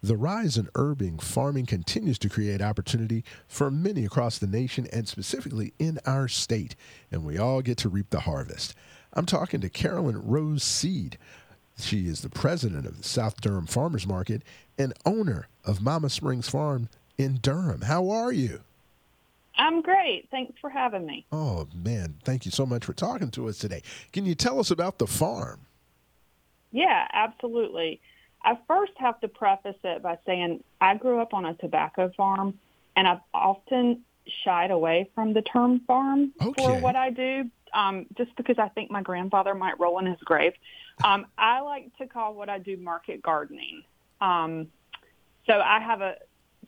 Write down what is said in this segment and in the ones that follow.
The rise in urban farming continues to create opportunity for many across the nation and specifically in our state, and we all get to reap the harvest. I'm talking to Carolyn Rose Seed. She is the president of the South Durham Farmers Market and owner of Mama Springs Farm in Durham. How are you? I'm great. Thanks for having me. Oh, man. Thank you so much for talking to us today. Can you tell us about the farm? Yeah, absolutely. I first have to preface it by saying I grew up on a tobacco farm, and I've often shied away from the term farm for what I do, just because I think my grandfather might roll in his grave. I like to call what I do market gardening. So I have a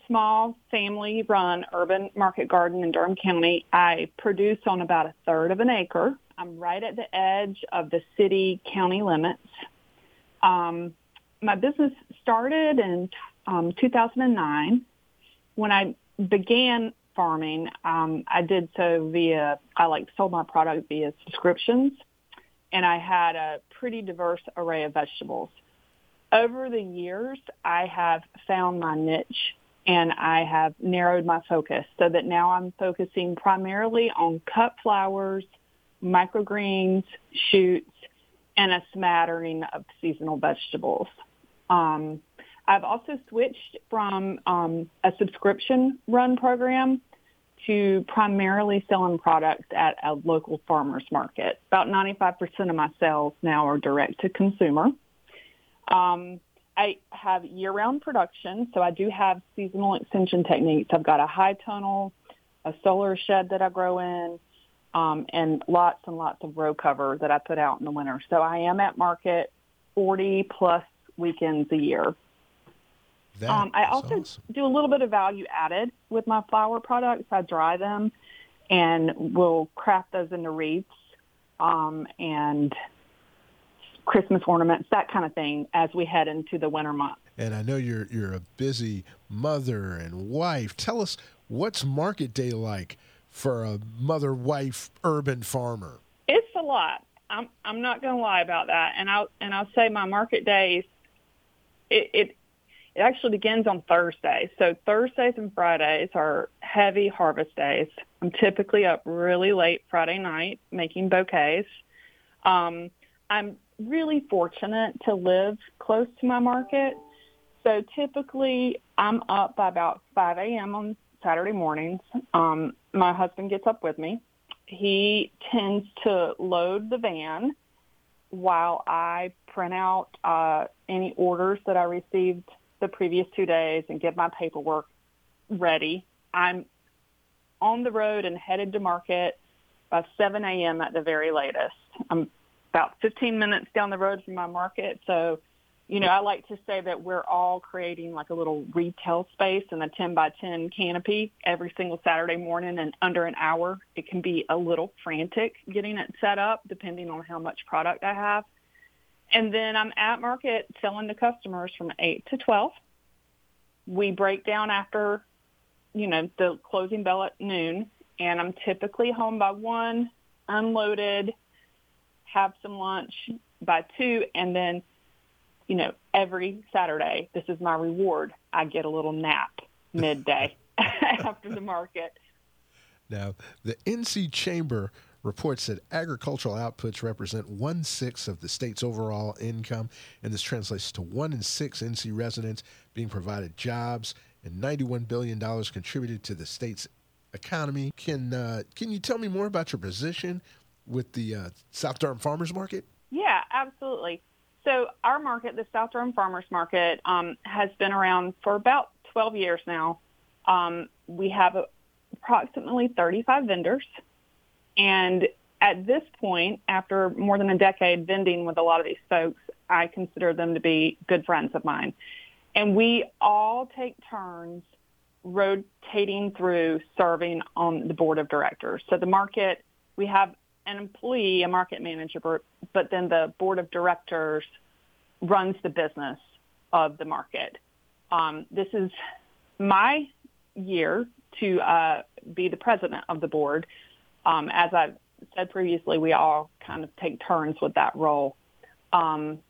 small family-run urban market garden in Durham County. I produce on about a third of an acre. I'm right at the edge of the city-county limits. My business started in 2009. When I began farming, I did so via, sold my product via subscriptions, and I had a pretty diverse array of vegetables. Over the years, I have found my niche, and I have narrowed my focus so that now I'm focusing primarily on cut flowers, microgreens, shoots, and a smattering of seasonal vegetables. I've also switched from a subscription-run program to primarily selling products at a local farmer's market. About 95% of my sales now are direct-to-consumer. I have year-round production, so I do have seasonal extension techniques. I've got a high tunnel, a solar shed that I grow in, and lots of row cover that I put out in the winter. So I am at market 40-plus weekends a year. I also do a little bit of value added with my flower products. I dry them and will craft those into wreaths and Christmas ornaments, that kind of thing, as we head into the winter month. And I know you're a busy mother and wife. Tell us, what's market day like for a mother, wife, urban farmer? It's a lot. I'm not going to lie about that. And I'll say my market days, it actually begins on Thursday. So Thursdays and Fridays are heavy harvest days. I'm typically up really late Friday night making bouquets. I'm really fortunate to live close to my market. So typically I'm up by about 5 a.m. on Saturday mornings. My husband gets up with me. He tends to load the van while I print out any orders that I received the previous 2 days and get my paperwork ready. I'm on the road and headed to market by 7 a.m. at the very latest. I'm about 15 minutes down the road from my market. So, I like to say that we're all creating like a little retail space in a 10 by 10 canopy every single Saturday morning, and under an hour. It can be a little frantic getting it set up depending on how much product I have. And then I'm at market selling to customers from 8 to 12. We break down after, the closing bell at noon, and I'm typically home by 1, unloaded, have some lunch by 2, and then, every Saturday, this is my reward. I get a little nap midday after the market. Now, the NC Chamber reports that agricultural outputs represent 1/6 of the state's overall income, and this translates to 1 in 6 NC residents being provided jobs, and $91 billion contributed to the state's economy. Can you tell me more about your position with the South Durham Farmers Market? Yeah, absolutely. So our market, the South Durham Farmers Market, has been around for about 12 years now. We have approximately 35 vendors. And at this point, after more than a decade vending with a lot of these folks, I consider them to be good friends of mine. And we all take turns rotating through serving on the board of directors. So the market, we have an employee, a market manager, but then the board of directors runs the business of the market. This is my year to be the president of the board. As I've said previously, we all kind of take turns with that role. And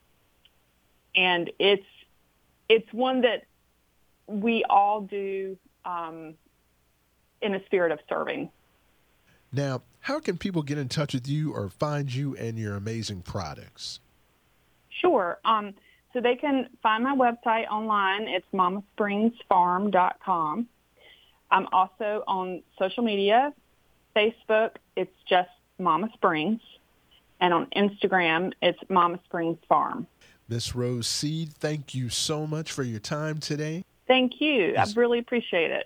it's one that we all do in a spirit of serving. Now, how can people get in touch with you or find you and your amazing products? Sure. So they can find my website online. It's mamaspringsfarm.com. I'm also on social media. Facebook, it's just Mama Springs. And on Instagram, it's Mama Springs Farm. Ms. Rose Seed, thank you so much for your time today. Thank you. I really appreciate it.